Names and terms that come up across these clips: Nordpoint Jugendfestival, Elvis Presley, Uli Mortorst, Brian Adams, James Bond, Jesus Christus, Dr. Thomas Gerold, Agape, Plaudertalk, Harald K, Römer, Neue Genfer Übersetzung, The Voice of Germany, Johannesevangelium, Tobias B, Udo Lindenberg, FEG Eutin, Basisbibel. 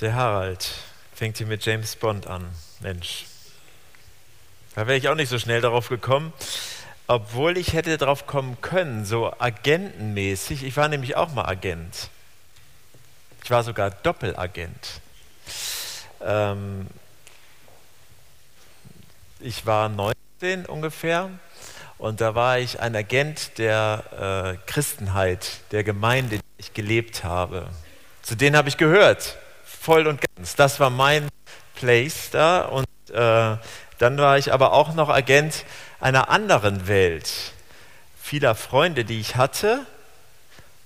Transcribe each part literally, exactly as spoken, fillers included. Der Harald fängt hier mit James Bond an. Mensch, da wäre ich auch nicht so schnell darauf gekommen, obwohl ich hätte darauf kommen können, so agentenmäßig. Ich war nämlich auch mal Agent. Ich war sogar Doppelagent. Ähm, ich war neunzehn ungefähr und da war ich ein Agent der äh, Christenheit, der Gemeinde, in der ich gelebt habe. Zu denen habe ich gehört, voll und ganz. Das war mein Place da und äh, dann war ich aber auch noch Agent einer anderen Welt. Vieler Freunde, die ich hatte,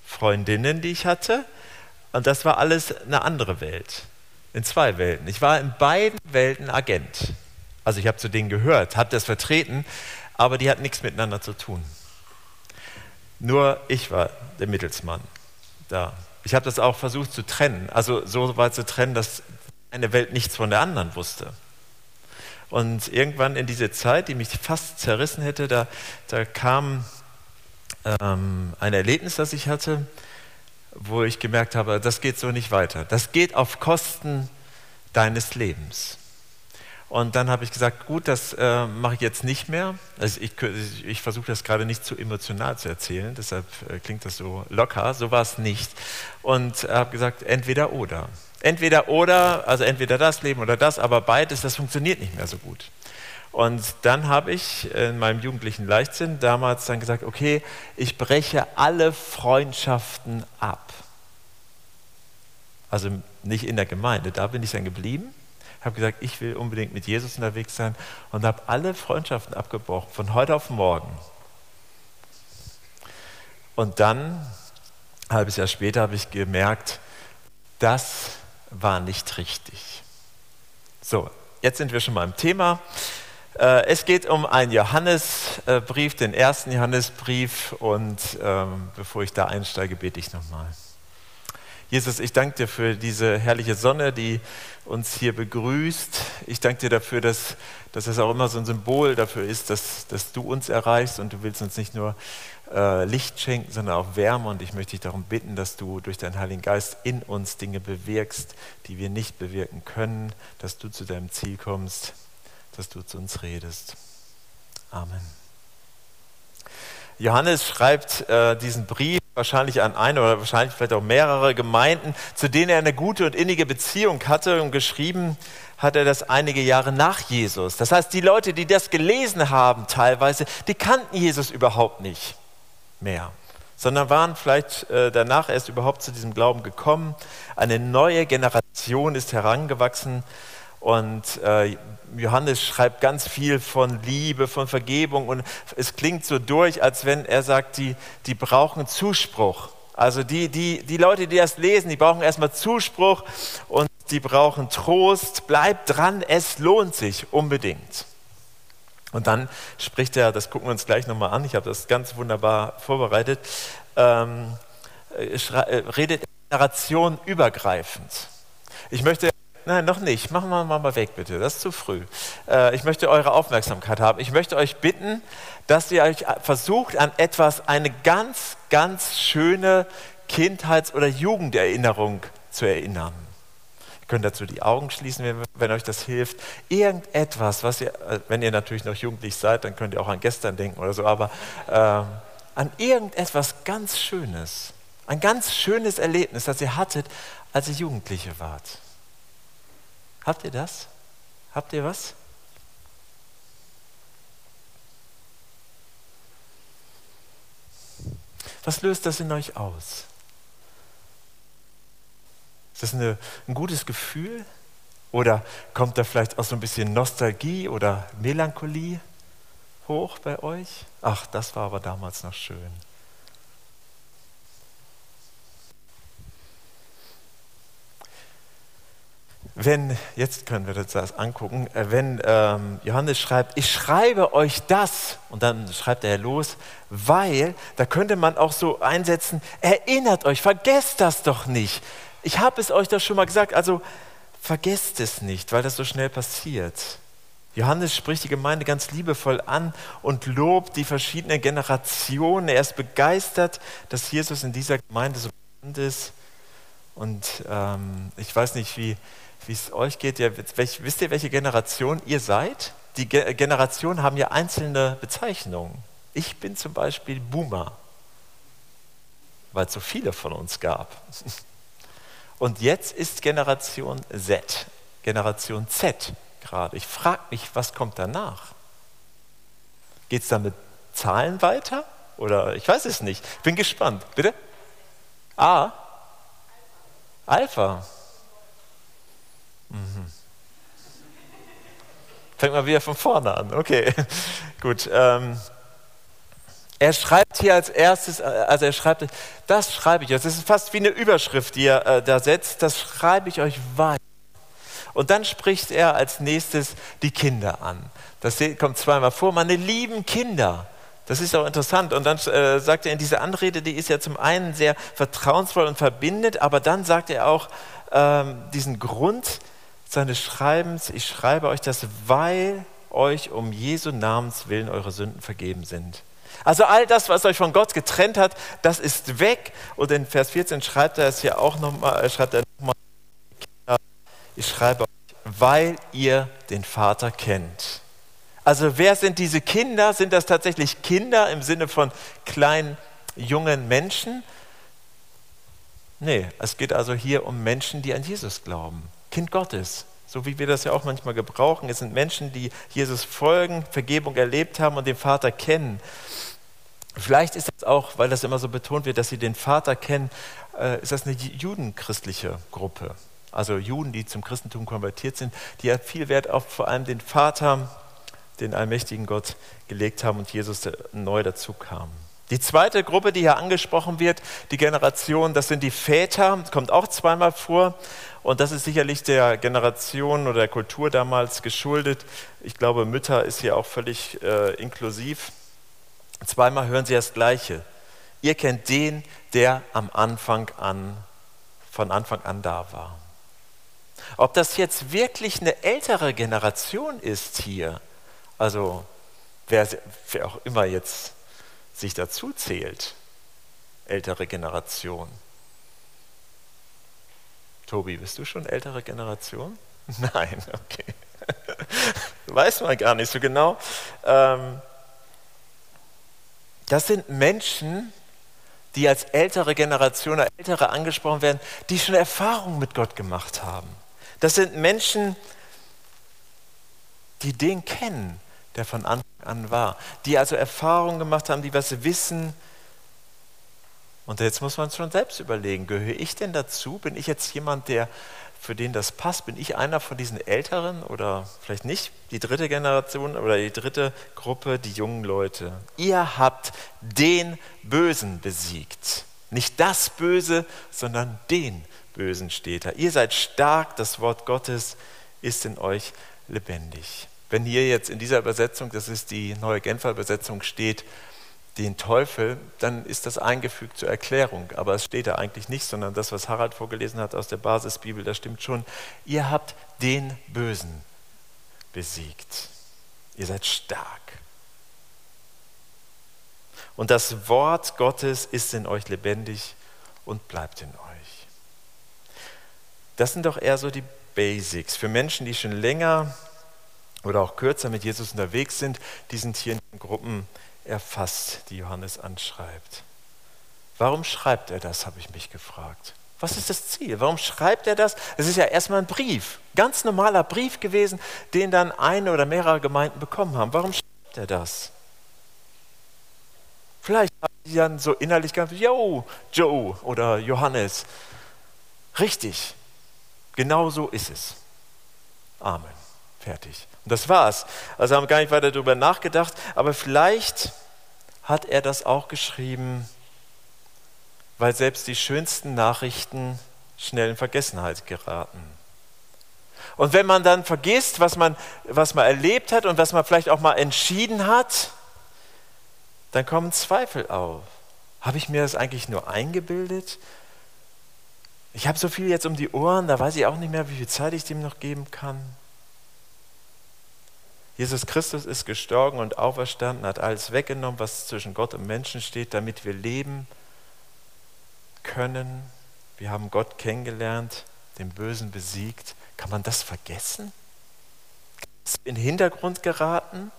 Freundinnen, die ich hatte, und das war alles eine andere Welt, in zwei Welten. Ich war in beiden Welten Agent. Also ich habe zu denen gehört, habe das vertreten, aber die hatten nichts miteinander zu tun. Nur ich war der Mittelsmann da. Ich habe das auch versucht zu trennen, also so weit zu trennen, dass eine Welt nichts von der anderen wusste. Und irgendwann in diese Zeit, die mich fast zerrissen hätte, da, da kam ähm, ein Erlebnis, das ich hatte, wo ich gemerkt habe, das geht so nicht weiter. Das geht auf Kosten deines Lebens. Und dann habe ich gesagt, gut, das äh, mache ich jetzt nicht mehr. Also ich ich versuche das gerade nicht zu emotional zu erzählen, deshalb äh, klingt das so locker, so war es nicht. Und habe gesagt, entweder oder. Entweder oder, also entweder das Leben oder das, aber beides, das funktioniert nicht mehr so gut. Und dann habe ich in meinem jugendlichen Leichtsinn damals dann gesagt, okay, ich breche alle Freundschaften ab. Also nicht in der Gemeinde, da bin ich dann geblieben. Habe gesagt, ich will unbedingt mit Jesus unterwegs sein und habe alle Freundschaften abgebrochen, von heute auf morgen. Und dann, ein halbes Jahr später, habe ich gemerkt, das war nicht richtig. So, jetzt sind wir schon mal im Thema. Es geht um einen Johannesbrief, den ersten Johannesbrief, und ähm, bevor ich da einsteige, bete ich nochmal. Jesus, ich danke dir für diese herrliche Sonne, die uns hier begrüßt. Ich danke dir dafür, dass, dass das auch immer so ein Symbol dafür ist, dass, dass du uns erreichst und du willst uns nicht nur äh, Licht schenken, sondern auch Wärme. Und ich möchte dich darum bitten, dass du durch deinen Heiligen Geist in uns Dinge bewirkst, die wir nicht bewirken können, dass du zu deinem Ziel kommst, dass du zu uns redest. Amen. Johannes schreibt äh, diesen Brief wahrscheinlich an eine oder wahrscheinlich vielleicht auch mehrere Gemeinden, zu denen er eine gute und innige Beziehung hatte, und geschrieben hat er das einige Jahre nach Jesus. Das heißt, die Leute, die das gelesen haben teilweise, die kannten Jesus überhaupt nicht mehr, sondern waren vielleicht äh, danach erst überhaupt zu diesem Glauben gekommen. Eine neue Generation ist herangewachsen. Und äh, Johannes schreibt ganz viel von Liebe, von Vergebung, und es klingt so durch, als wenn er sagt, die, die brauchen Zuspruch. Also die, die, die Leute, die das lesen, die brauchen erstmal Zuspruch und die brauchen Trost. Bleibt dran, es lohnt sich unbedingt. Und dann spricht er, das gucken wir uns gleich nochmal an, ich habe das ganz wunderbar vorbereitet, ähm, redet generationenübergreifend. Ich möchte... Nein, noch nicht. Machen wir mal, mal weg, bitte. Das ist zu früh. Äh, ich möchte eure Aufmerksamkeit haben. Ich möchte euch bitten, dass ihr euch versucht, an etwas, eine ganz, ganz schöne Kindheits- oder Jugenderinnerung zu erinnern. Ihr könnt dazu die Augen schließen, wenn, wenn euch das hilft. Irgendetwas, was ihr, wenn ihr natürlich noch jugendlich seid, dann könnt ihr auch an gestern denken oder so, aber äh, an irgendetwas ganz Schönes. Ein ganz schönes Erlebnis, das ihr hattet, als ihr Jugendliche wart. Habt ihr das? Habt ihr was? Was löst das in euch aus? Ist das eine, ein gutes Gefühl? Oder kommt da vielleicht auch so ein bisschen Nostalgie oder Melancholie hoch bei euch? Ach, das war aber damals noch schön. Wenn, jetzt können wir das angucken, wenn ähm, Johannes schreibt, ich schreibe euch das, und dann schreibt er los, weil, da könnte man auch so einsetzen, erinnert euch, vergesst das doch nicht. Ich habe es euch doch schon mal gesagt, also vergesst es nicht, weil das so schnell passiert. Johannes spricht die Gemeinde ganz liebevoll an und lobt die verschiedenen Generationen. Er ist begeistert, dass Jesus in dieser Gemeinde so bekannt ist. Und ähm, ich weiß nicht, wie es euch geht. Ja, welch, wisst ihr, welche Generation ihr seid? Die Ge- Generationen haben ja einzelne Bezeichnungen. Ich bin zum Beispiel Boomer, weil es so viele von uns gab. Und jetzt ist Generation Z, Generation Z gerade. Ich frage mich, was kommt danach? Geht es dann mit Zahlen weiter? Oder ich weiß es nicht. Bin gespannt. Bitte? A? Alpha. Mhm. Fängt mal wieder von vorne an. Okay, gut. Ähm, er schreibt hier als erstes, also er schreibt, das schreibe ich euch. Das ist fast wie eine Überschrift, die er äh, da setzt. Das schreibe ich euch weiter. Und dann spricht er als nächstes die Kinder an. Das kommt zweimal vor. Meine lieben Kinder. Das ist auch interessant. Und dann äh, sagt er in dieser Anrede, die ist ja zum einen sehr vertrauensvoll und verbindet, aber dann sagt er auch ähm, diesen Grund seines Schreibens, ich schreibe euch das, weil euch um Jesu Namens willen eure Sünden vergeben sind. Also all das, was euch von Gott getrennt hat, das ist weg. Und in Vers vierzehn schreibt er es hier auch nochmal, äh, schreibt er nochmal, ich schreibe euch, weil ihr den Vater kennt. Also wer sind diese Kinder? Sind das tatsächlich Kinder im Sinne von kleinen, jungen Menschen? Nee, es geht also hier um Menschen, die an Jesus glauben. Kind Gottes, so wie wir das ja auch manchmal gebrauchen. Es sind Menschen, die Jesus folgen, Vergebung erlebt haben und den Vater kennen. Vielleicht ist das auch, weil das immer so betont wird, dass sie den Vater kennen, ist das eine judenchristliche Gruppe. Also Juden, die zum Christentum konvertiert sind, die ja viel Wert auf vor allem den Vater, den allmächtigen Gott gelegt haben und Jesus neu dazu kam. Die zweite Gruppe, die hier angesprochen wird, die Generation, das sind die Väter, das kommt auch zweimal vor und das ist sicherlich der Generation oder der Kultur damals geschuldet. Ich glaube, Mütter ist hier auch völlig äh, inklusiv. Zweimal hören sie das Gleiche. Ihr kennt den, der am Anfang an, von Anfang an da war. Ob das jetzt wirklich eine ältere Generation ist hier, also wer, wer auch immer jetzt sich dazu zählt, ältere Generation. Tobi, bist du schon ältere Generation? Nein, okay. Weiß man gar nicht so genau. Das sind Menschen, die als ältere Generation oder ältere angesprochen werden, die schon Erfahrungen mit Gott gemacht haben. Das sind Menschen, die den kennen, der von Anfang an war, die also Erfahrungen gemacht haben, die was wissen. Und jetzt muss man schon selbst überlegen, gehöre ich denn dazu? Bin ich jetzt jemand, der für den das passt? Bin ich einer von diesen Älteren oder vielleicht nicht? Die dritte Generation oder die dritte Gruppe, die jungen Leute. Ihr habt den Bösen besiegt. Nicht das Böse, sondern den Bösen steht da. Ihr seid stark, das Wort Gottes ist in euch lebendig. Wenn hier jetzt in dieser Übersetzung, das ist die Neue Genfer Übersetzung, steht, den Teufel, dann ist das eingefügt zur Erklärung. Aber es steht da eigentlich nicht, sondern das, was Harald vorgelesen hat aus der Basisbibel, das stimmt schon. Ihr habt den Bösen besiegt. Ihr seid stark. Und das Wort Gottes ist in euch lebendig und bleibt in euch. Das sind doch eher so die Basics. Für Menschen, die schon länger oder auch kürzer mit Jesus unterwegs sind, die sind hier in den Gruppen erfasst, die Johannes anschreibt. Warum schreibt er das, habe ich mich gefragt. Was ist das Ziel? Warum schreibt er das? Es ist ja erstmal ein Brief, ganz normaler Brief gewesen, den dann eine oder mehrere Gemeinden bekommen haben. Warum schreibt er das? Vielleicht haben die dann so innerlich gedacht, yo, Joe oder Johannes. Richtig, genau so ist es. Amen. Fertig. Und das war's. Also haben gar nicht weiter darüber nachgedacht, aber vielleicht hat er das auch geschrieben, weil selbst die schönsten Nachrichten schnell in Vergessenheit geraten. Und wenn man dann vergisst, was man, was man erlebt hat und was man vielleicht auch mal entschieden hat, dann kommen Zweifel auf. Habe ich mir das eigentlich nur eingebildet? Ich habe so viel jetzt um die Ohren, da weiß ich auch nicht mehr, wie viel Zeit ich dem noch geben kann. Jesus Christus ist gestorben und auferstanden, hat alles weggenommen, was zwischen Gott und Menschen steht, damit wir leben können wir haben Gott kennengelernt, den Bösen besiegt. Kann man das vergessen? Kann das in den Hintergrund geraten?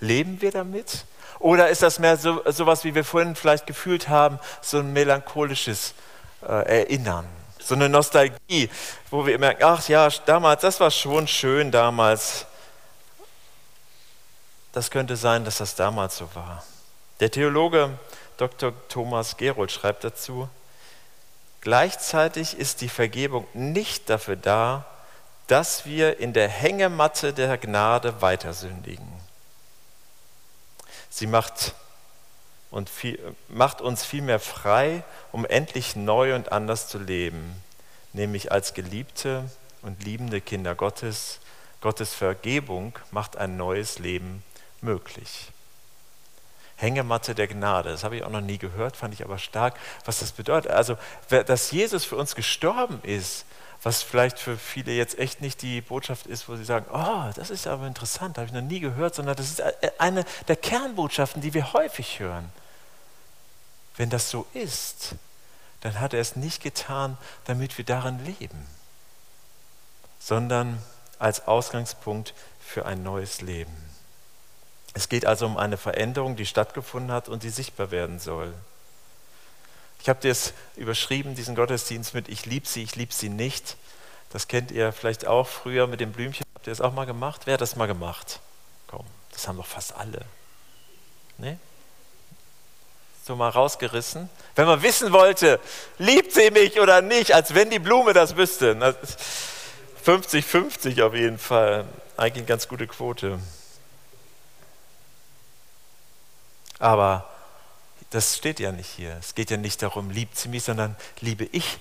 Leben wir damit? Oder ist das mehr so etwas, wie wir vorhin vielleicht gefühlt haben, so ein melancholisches äh, Erinnern, so eine Nostalgie, wo wir merken, ach ja, damals, das war schon schön damals. Das könnte sein, dass das damals so war. Der Theologe Doktor Thomas Gerold schreibt dazu, gleichzeitig ist die Vergebung nicht dafür da, dass wir in der Hängematte der Gnade weitersündigen. Sie macht, und viel, macht uns vielmehr frei, um endlich neu und anders zu leben, nämlich als geliebte und liebende Kinder Gottes. Gottes Vergebung macht ein neues Leben möglich. Hängematte der Gnade, das habe ich auch noch nie gehört, fand ich aber stark, was das bedeutet. Also, dass Jesus für uns gestorben ist, was vielleicht für viele jetzt echt nicht die Botschaft ist, wo sie sagen, oh, das ist aber interessant, habe ich noch nie gehört, sondern das ist eine der Kernbotschaften, die wir häufig hören. Wenn das so ist, dann hat er es nicht getan, damit wir darin leben, sondern als Ausgangspunkt für ein neues Leben. Es geht also um eine Veränderung, die stattgefunden hat und die sichtbar werden soll. Ich habe dir es überschrieben, diesen Gottesdienst mit Ich liebe sie, ich liebe sie nicht. Das kennt ihr vielleicht auch früher mit dem Blümchen. Habt ihr das auch mal gemacht? Wer hat das mal gemacht? Komm, das haben doch fast alle. Ne? So mal rausgerissen. Wenn man wissen wollte, liebt sie mich oder nicht, als wenn die Blume das wüsste. fünfzig fünfzig auf jeden Fall. Eigentlich eine ganz gute Quote. Aber das steht ja nicht hier. Es geht ja nicht darum, liebt sie mich, sondern liebe ich.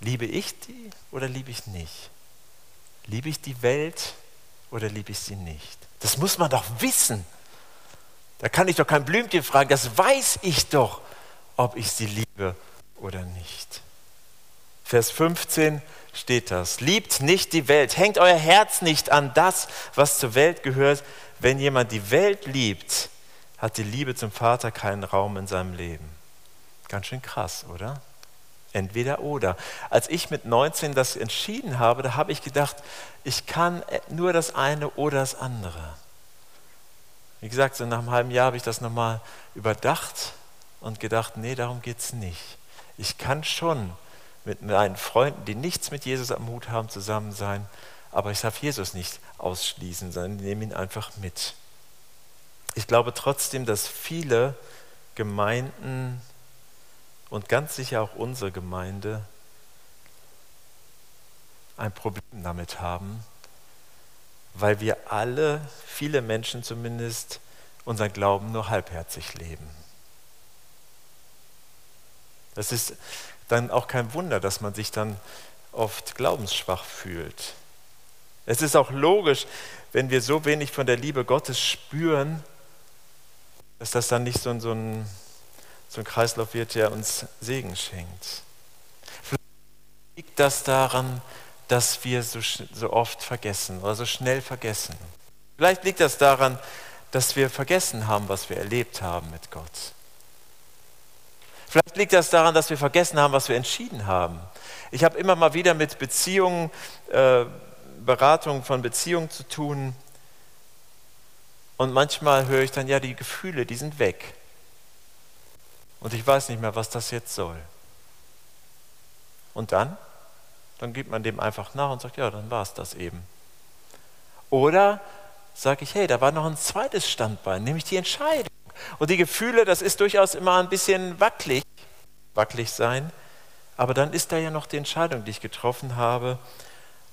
Liebe ich die oder liebe ich nicht? Liebe ich die Welt oder liebe ich sie nicht? Das muss man doch wissen. Da kann ich doch kein Blümchen fragen. Das weiß ich doch, ob ich sie liebe oder nicht. Vers fünfzehn steht das. Liebt nicht die Welt. Hängt euer Herz nicht an das, was zur Welt gehört. Wenn jemand die Welt liebt, hat die Liebe zum Vater keinen Raum in seinem Leben. Ganz schön krass, oder? Entweder oder. Als ich mit neunzehn das entschieden habe, da habe ich gedacht, ich kann nur das eine oder das andere. Wie gesagt, so nach einem halben Jahr habe ich das nochmal überdacht und gedacht, nee, darum geht es nicht. Ich kann schon mit meinen Freunden, die nichts mit Jesus am Hut haben, zusammen sein, aber ich darf Jesus nicht ausschließen, sondern nehme ihn einfach mit. Ich glaube trotzdem, dass viele Gemeinden und ganz sicher auch unsere Gemeinde ein Problem damit haben, weil wir alle, viele Menschen zumindest, unseren Glauben nur halbherzig leben. Das ist dann auch kein Wunder, dass man sich dann oft glaubensschwach fühlt. Es ist auch logisch, wenn wir so wenig von der Liebe Gottes spüren, dass das dann nicht so ein, so ein, so ein Kreislauf wird, der uns Segen schenkt. Vielleicht liegt das daran, dass wir so, so oft vergessen oder so schnell vergessen. Vielleicht liegt das daran, dass wir vergessen haben, was wir erlebt haben mit Gott. Vielleicht liegt das daran, dass wir vergessen haben, was wir entschieden haben. Ich habe immer mal wieder mit Beziehungen, äh, Beratungen von Beziehungen zu tun. Und manchmal höre ich dann, ja, die Gefühle, die sind weg. Und ich weiß nicht mehr, was das jetzt soll. Und dann? Dann gibt man dem einfach nach und sagt, ja, dann war es das eben. Oder sage ich, hey, da war noch ein zweites Standbein, nämlich die Entscheidung. Und die Gefühle, das ist durchaus immer ein bisschen wackelig, wackelig sein. Aber dann ist da ja noch die Entscheidung, die ich getroffen habe.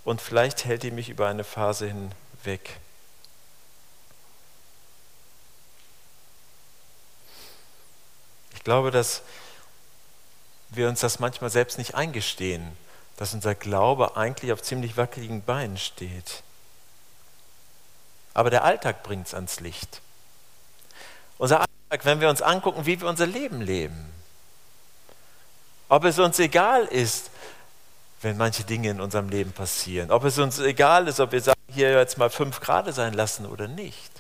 Und vielleicht hält die mich über eine Phase hinweg. Ich glaube, dass wir uns das manchmal selbst nicht eingestehen, dass unser Glaube eigentlich auf ziemlich wackeligen Beinen steht. Aber der Alltag bringt es ans Licht. Unser Alltag, wenn wir uns angucken, wie wir unser Leben leben. Ob es uns egal ist, wenn manche Dinge in unserem Leben passieren. Ob es uns egal ist, ob wir sagen, hier jetzt mal fünf Grad sein lassen oder nicht.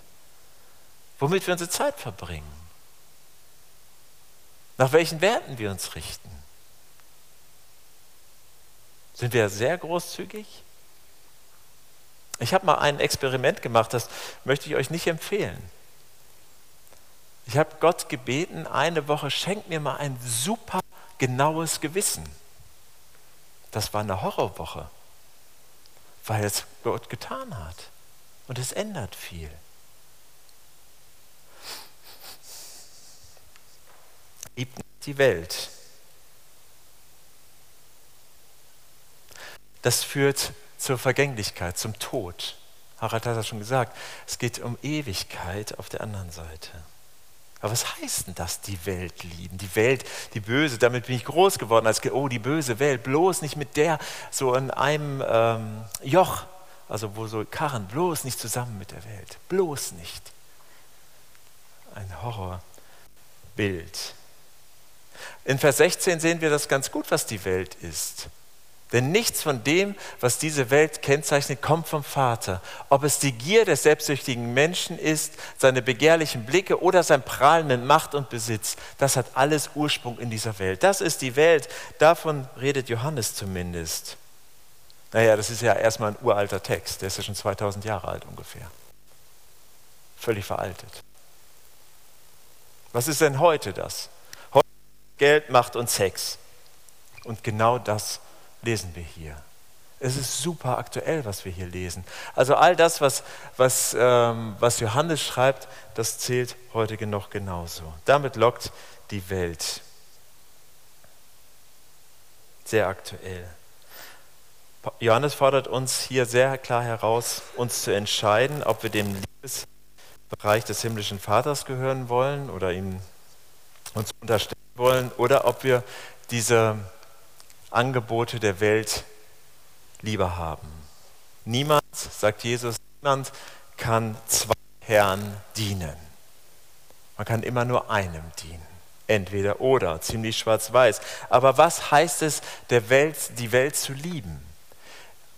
Womit wir unsere Zeit verbringen. Nach welchen Werten wir uns richten? Sind wir sehr großzügig? Ich habe mal ein Experiment gemacht, das möchte ich euch nicht empfehlen. Ich habe Gott gebeten, eine Woche, schenk mir mal ein super genaues Gewissen. Das war eine Horrorwoche, weil es Gott getan hat. Und es ändert viel. Liebt nicht die Welt. Das führt zur Vergänglichkeit, zum Tod. Harald hat das schon gesagt. Es geht um Ewigkeit auf der anderen Seite. Aber was heißt denn das, die Welt lieben? Die Welt, die Böse, damit bin ich groß geworden, als, oh, die böse Welt, bloß nicht mit der, so in einem ähm, Joch, also wo so Karren, bloß nicht zusammen mit der Welt, bloß nicht. Ein Horrorbild. In Vers sechzehn sehen wir das ganz gut, was die Welt ist. Denn nichts von dem, was diese Welt kennzeichnet, kommt vom Vater. Ob es die Gier des selbstsüchtigen Menschen ist, seine begehrlichen Blicke oder sein Prahlen mit Macht und Besitz, das hat alles Ursprung in dieser Welt. Das ist die Welt, davon redet Johannes zumindest. Naja, das ist ja erstmal ein uralter Text, der ist ja schon zweitausend Jahre alt ungefähr. Völlig veraltet. Was ist denn heute das? Heute Geld, Macht und Sex. Und genau das lesen wir hier. Es ist super aktuell, was wir hier lesen. Also all das, was, was, ähm, was Johannes schreibt, das zählt heute noch genauso. Damit lockt die Welt. Sehr aktuell. Johannes fordert uns hier sehr klar heraus, uns zu entscheiden, ob wir dem Liebesbereich des himmlischen Vaters gehören wollen oder ihm uns unterstellen wollen oder ob wir diese Angebote der Welt lieber haben. Niemand, sagt Jesus, niemand kann zwei Herren dienen. Man kann immer nur einem dienen. Entweder oder, ziemlich schwarz-weiß. Aber was heißt es, der Welt, die Welt zu lieben?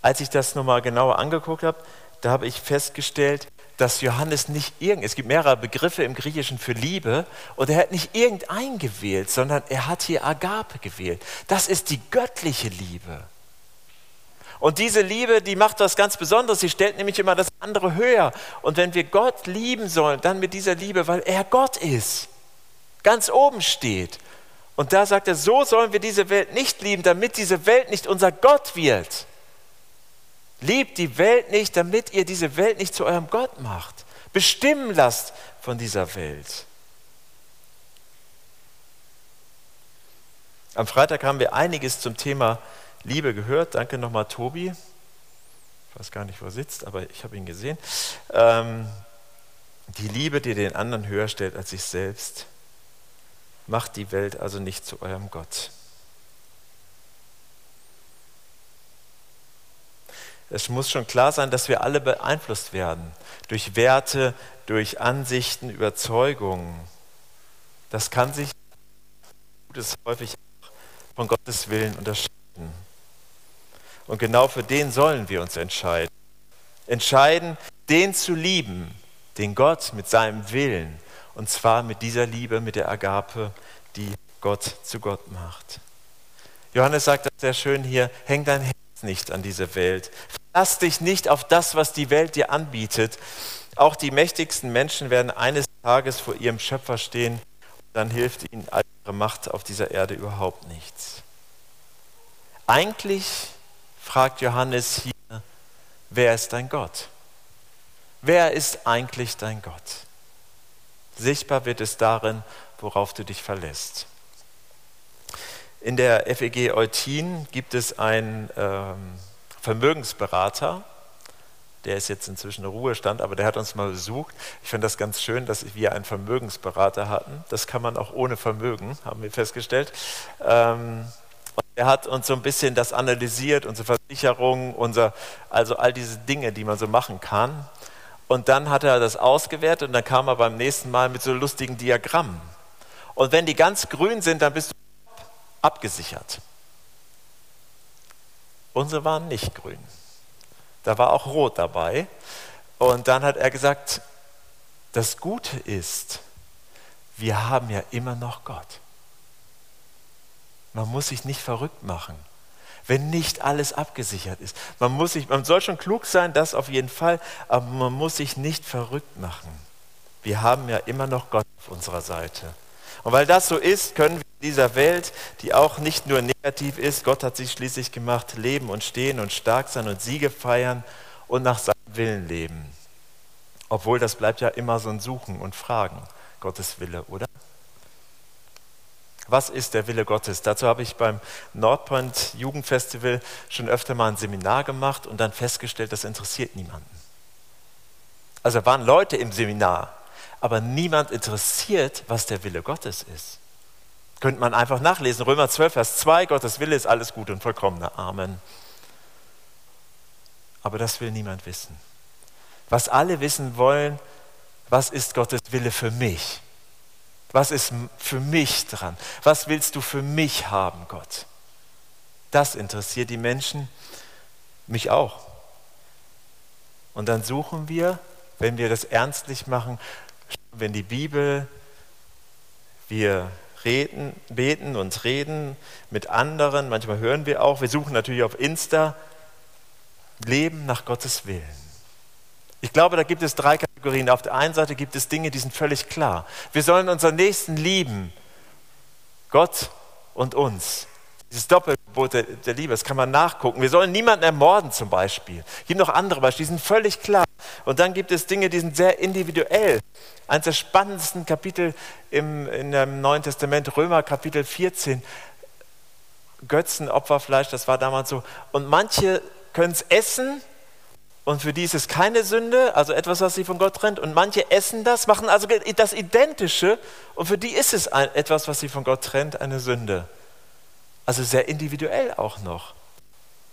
Als ich das nochmal genauer angeguckt habe, da habe ich festgestellt, dass Johannes nicht irgend, es gibt mehrere Begriffe im Griechischen für Liebe, und er hat nicht irgendeinen gewählt, sondern er hat hier Agape gewählt. Das ist die göttliche Liebe. Und diese Liebe, die macht was ganz Besonderes, sie stellt nämlich immer das andere höher. Und wenn wir Gott lieben sollen, dann mit dieser Liebe, weil er Gott ist, ganz oben steht. Und da sagt er, so sollen wir diese Welt nicht lieben, damit diese Welt nicht unser Gott wird. Liebt die Welt nicht, damit ihr diese Welt nicht zu eurem Gott macht. Bestimmen lasst von dieser Welt. Am Freitag haben wir einiges zum Thema Liebe gehört. Danke nochmal, Tobi. Ich weiß gar nicht, wo er sitzt, aber ich habe ihn gesehen. Ähm, die Liebe, die den anderen höher stellt als sich selbst, macht die Welt also nicht zu eurem Gott. Es muss schon klar sein, dass wir alle beeinflusst werden. Durch Werte, durch Ansichten, Überzeugungen. Das kann sich Gutes häufig auch von Gottes Willen unterscheiden. Und genau für den sollen wir uns entscheiden. Entscheiden, den zu lieben, den Gott mit seinem Willen. Und zwar mit dieser Liebe, mit der Agape, die Gott zu Gott macht. Johannes sagt das sehr schön hier, häng dein Herz nicht an diese Welt. Verlass dich nicht auf das, was die Welt dir anbietet. Auch die mächtigsten Menschen werden eines Tages vor ihrem Schöpfer stehen und dann hilft ihnen all ihre Macht auf dieser Erde überhaupt nichts. Eigentlich fragt Johannes hier, wer ist dein Gott? Wer ist eigentlich dein Gott? Sichtbar wird es darin, worauf du dich verlässt. In der F E G Eutin gibt es einen ähm, Vermögensberater, der ist jetzt inzwischen in Ruhestand, aber der hat uns mal besucht. Ich fand das ganz schön, dass wir einen Vermögensberater hatten. Das kann man auch ohne Vermögen, haben wir festgestellt. Ähm, und er hat uns so ein bisschen das analysiert, unsere Versicherungen, unser, also all diese Dinge, die man so machen kann. Und dann hat er das ausgewertet und dann kam er beim nächsten Mal mit so lustigen Diagrammen. Und wenn die ganz grün sind, dann bist du abgesichert. Unsere waren nicht grün. Da war auch rot dabei. Und dann hat er gesagt, das Gute ist, wir haben ja immer noch Gott. Man muss sich nicht verrückt machen, wenn nicht alles abgesichert ist. Man muss sich, man soll schon klug sein, das auf jeden Fall, aber man muss sich nicht verrückt machen. Wir haben ja immer noch Gott auf unserer Seite. Und weil das so ist, können wir in dieser Welt, die auch nicht nur negativ ist, Gott hat sich schließlich gemacht, leben und stehen und stark sein und Siege feiern und nach seinem Willen leben. Obwohl, das bleibt ja immer so ein Suchen und Fragen, Gottes Wille, oder? Was ist der Wille Gottes? Dazu habe ich beim Nordpoint Jugendfestival schon öfter mal ein Seminar gemacht und dann festgestellt, das interessiert niemanden. Also waren Leute im Seminar, aber niemand interessiert, was der Wille Gottes ist. Könnte man einfach nachlesen, Römer zwölf, Vers zwei, Gottes Wille ist alles gut und vollkommener. Amen. Aber das will niemand wissen. Was alle wissen wollen, was ist Gottes Wille für mich? Was ist für mich dran? Was willst du für mich haben, Gott? Das interessiert die Menschen, mich auch. Und dann suchen wir, wenn wir das ernstlich machen, wenn die Bibel, wir reden, beten und reden mit anderen, manchmal hören wir auch, wir suchen natürlich auf Insta, Leben nach Gottes Willen. Ich glaube, da gibt es drei Kategorien. Auf der einen Seite gibt es Dinge, die sind völlig klar. Wir sollen unseren Nächsten lieben, Gott und uns. Dieses Doppelgebot der, der Liebe, das kann man nachgucken. Wir sollen niemanden ermorden zum Beispiel. Es gibt noch andere Beispiele, die sind völlig klar. Und dann gibt es Dinge, die sind sehr individuell. Eines der spannendsten Kapitel im, in dem Neuen Testament, Römer Kapitel vierzehn, Götzen, Opferfleisch, das war damals so. Und manche können es essen, und für die ist es keine Sünde, also etwas, was sie von Gott trennt. Und manche essen das, machen also das Identische. Und für die ist es ein, etwas, was sie von Gott trennt, eine Sünde. Also sehr individuell auch noch.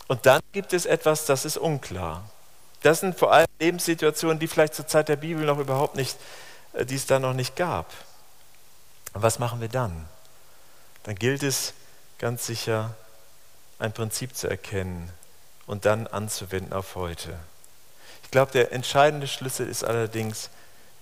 Und dann gibt es etwas, das ist unklar. Das sind vor allem Lebenssituationen, die vielleicht zur Zeit der Bibel noch überhaupt nicht, die es da noch nicht gab. Und was machen wir dann? Dann gilt es ganz sicher, ein Prinzip zu erkennen und dann anzuwenden auf heute. Ich glaube, der entscheidende Schlüssel ist allerdings,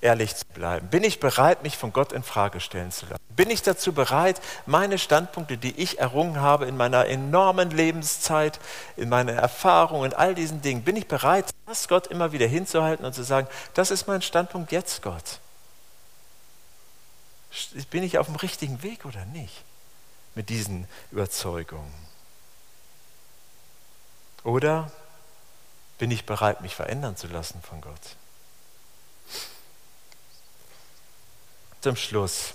ehrlich zu bleiben. Bin ich bereit, mich von Gott in Frage stellen zu lassen? Bin ich dazu bereit, meine Standpunkte, die ich errungen habe in meiner enormen Lebenszeit, in meiner Erfahrung, in all diesen Dingen, bin ich bereit, das Gott immer wieder hinzuhalten und zu sagen, das ist mein Standpunkt jetzt, Gott. Bin ich auf dem richtigen Weg oder nicht? Mit diesen Überzeugungen. Oder bin ich bereit, mich verändern zu lassen von Gott? Zum Schluss.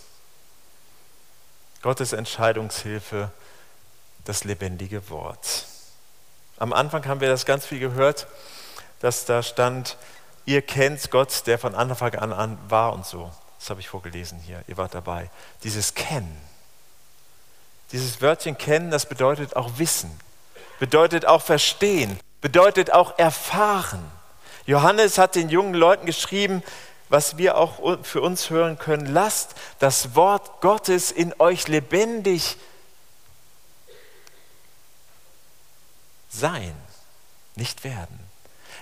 Gottes Entscheidungshilfe, das lebendige Wort. Am Anfang haben wir das ganz viel gehört, dass da stand, ihr kennt Gott, der von Anfang an, an war und so. Das habe ich vorgelesen hier, ihr wart dabei. Dieses Kennen, dieses Wörtchen Kennen, das bedeutet auch Wissen, bedeutet auch Verstehen, bedeutet auch Erfahren. Johannes hat den jungen Leuten geschrieben, was wir auch für uns hören können, lasst das Wort Gottes in euch lebendig sein, nicht werden.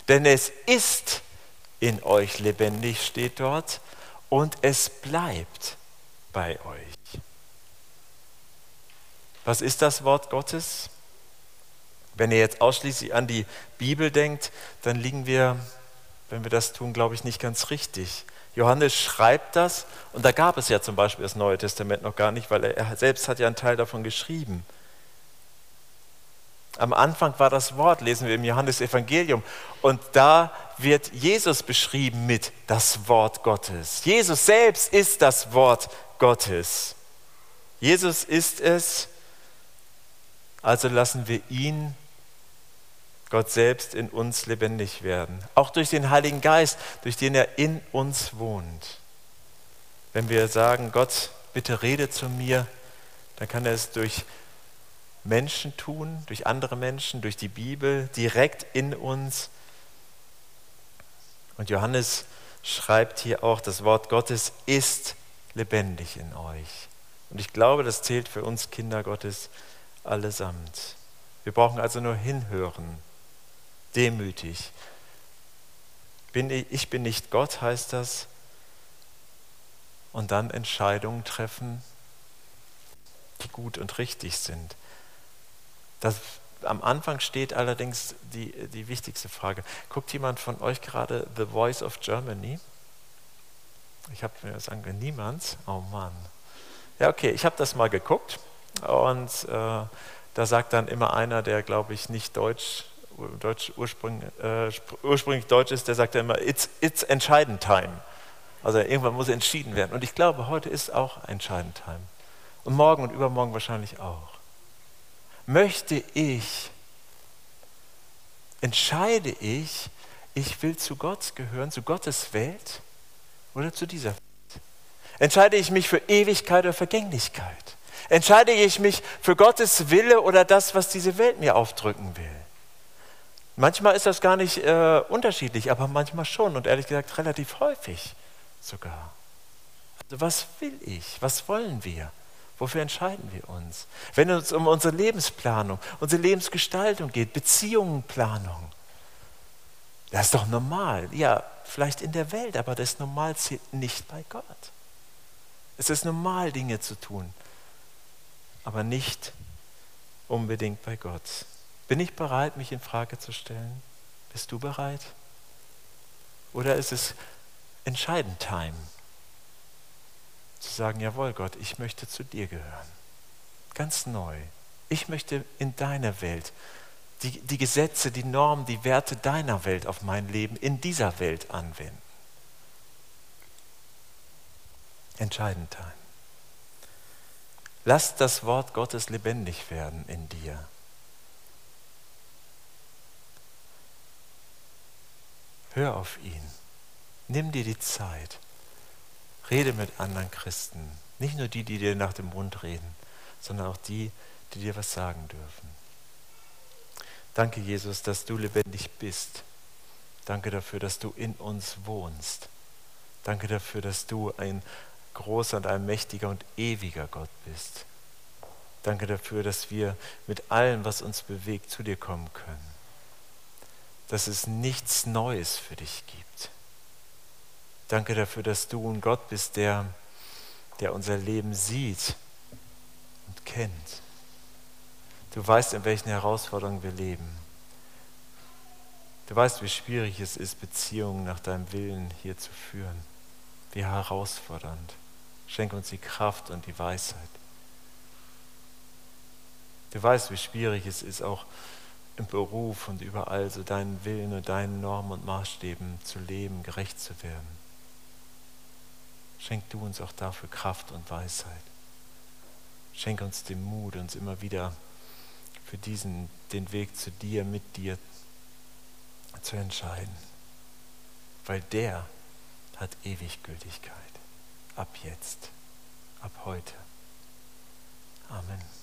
Denn es ist in euch lebendig, steht dort, und es bleibt bei euch. Was ist das Wort Gottes? Wenn ihr jetzt ausschließlich an die Bibel denkt, dann liegen wir, wenn wir das tun, glaube ich, nicht ganz richtig. Johannes schreibt das und da gab es ja zum Beispiel das Neue Testament noch gar nicht, weil er selbst hat ja einen Teil davon geschrieben. Am Anfang war das Wort, lesen wir im Johannesevangelium, und da wird Jesus beschrieben mit das Wort Gottes. Jesus selbst ist das Wort Gottes. Jesus ist es, also lassen wir ihn Gott selbst in uns lebendig werden. Auch durch den Heiligen Geist, durch den er in uns wohnt. Wenn wir sagen, Gott, bitte rede zu mir, dann kann er es durch Menschen tun, durch andere Menschen, durch die Bibel, direkt in uns. Und Johannes schreibt hier auch, das Wort Gottes ist lebendig in euch. Und ich glaube, das zählt für uns Kinder Gottes allesamt. Wir brauchen also nur hinhören. Demütig. Bin ich, ich bin nicht Gott, heißt das. Und dann Entscheidungen treffen, die gut und richtig sind. Das, am Anfang steht allerdings die, die wichtigste Frage. Guckt jemand von euch gerade The Voice of Germany? Ich habe mir das angehört. Niemand? Oh Mann. Ja, okay, ich habe das mal geguckt und äh, da sagt dann immer einer, der, glaube ich, nicht deutsch, deutsch ursprüng, äh, ursprünglich deutsch ist, der sagt dann immer, it's, it's entscheidend time. Also irgendwann muss entschieden werden. Und ich glaube, heute ist auch entscheidend time. Und morgen und übermorgen wahrscheinlich auch. Möchte ich, entscheide ich, ich will zu Gott gehören, zu Gottes Welt oder zu dieser Welt? Entscheide ich mich für Ewigkeit oder Vergänglichkeit? Entscheide ich mich für Gottes Wille oder das, was diese Welt mir aufdrücken will? Manchmal ist das gar nicht äh, unterschiedlich, aber manchmal schon und ehrlich gesagt relativ häufig sogar. Also was will ich? Was wollen wir? Wofür entscheiden wir uns? Wenn es um unsere Lebensplanung, unsere Lebensgestaltung geht, Beziehungenplanung, das ist doch normal. Ja, vielleicht in der Welt, aber das Normal zählt nicht bei Gott. Es ist normal, Dinge zu tun, aber nicht unbedingt bei Gott. Bin ich bereit, mich in Frage zu stellen? Bist du bereit? Oder ist es entscheidend time? Zu sagen, jawohl Gott, ich möchte zu dir gehören. Ganz neu. Ich möchte in deiner Welt die, die Gesetze, die Normen, die Werte deiner Welt auf mein Leben in dieser Welt anwenden. Entscheidend sein. Lass das Wort Gottes lebendig werden in dir. Hör auf ihn. Nimm dir die Zeit. Rede mit anderen Christen. Nicht nur die, die dir nach dem Mund reden, sondern auch die, die dir was sagen dürfen. Danke, Jesus, dass du lebendig bist. Danke dafür, dass du in uns wohnst. Danke dafür, dass du ein großer und ein mächtiger und ewiger Gott bist. Danke dafür, dass wir mit allem, was uns bewegt, zu dir kommen können. Dass es nichts Neues für dich gibt. Danke dafür, dass du ein Gott bist, der, der unser Leben sieht und kennt. Du weißt, in welchen Herausforderungen wir leben. Du weißt, wie schwierig es ist, Beziehungen nach deinem Willen hier zu führen. Wie herausfordernd. Schenk uns die Kraft und die Weisheit. Du weißt, wie schwierig es ist, auch im Beruf und überall so deinen Willen und deinen Normen und Maßstäben zu leben, gerecht zu werden. Schenk du uns auch dafür Kraft und Weisheit. Schenk uns den Mut, uns immer wieder für diesen, den Weg zu dir, mit dir zu entscheiden. Weil der hat Ewiggültigkeit. Ab jetzt, ab heute. Amen.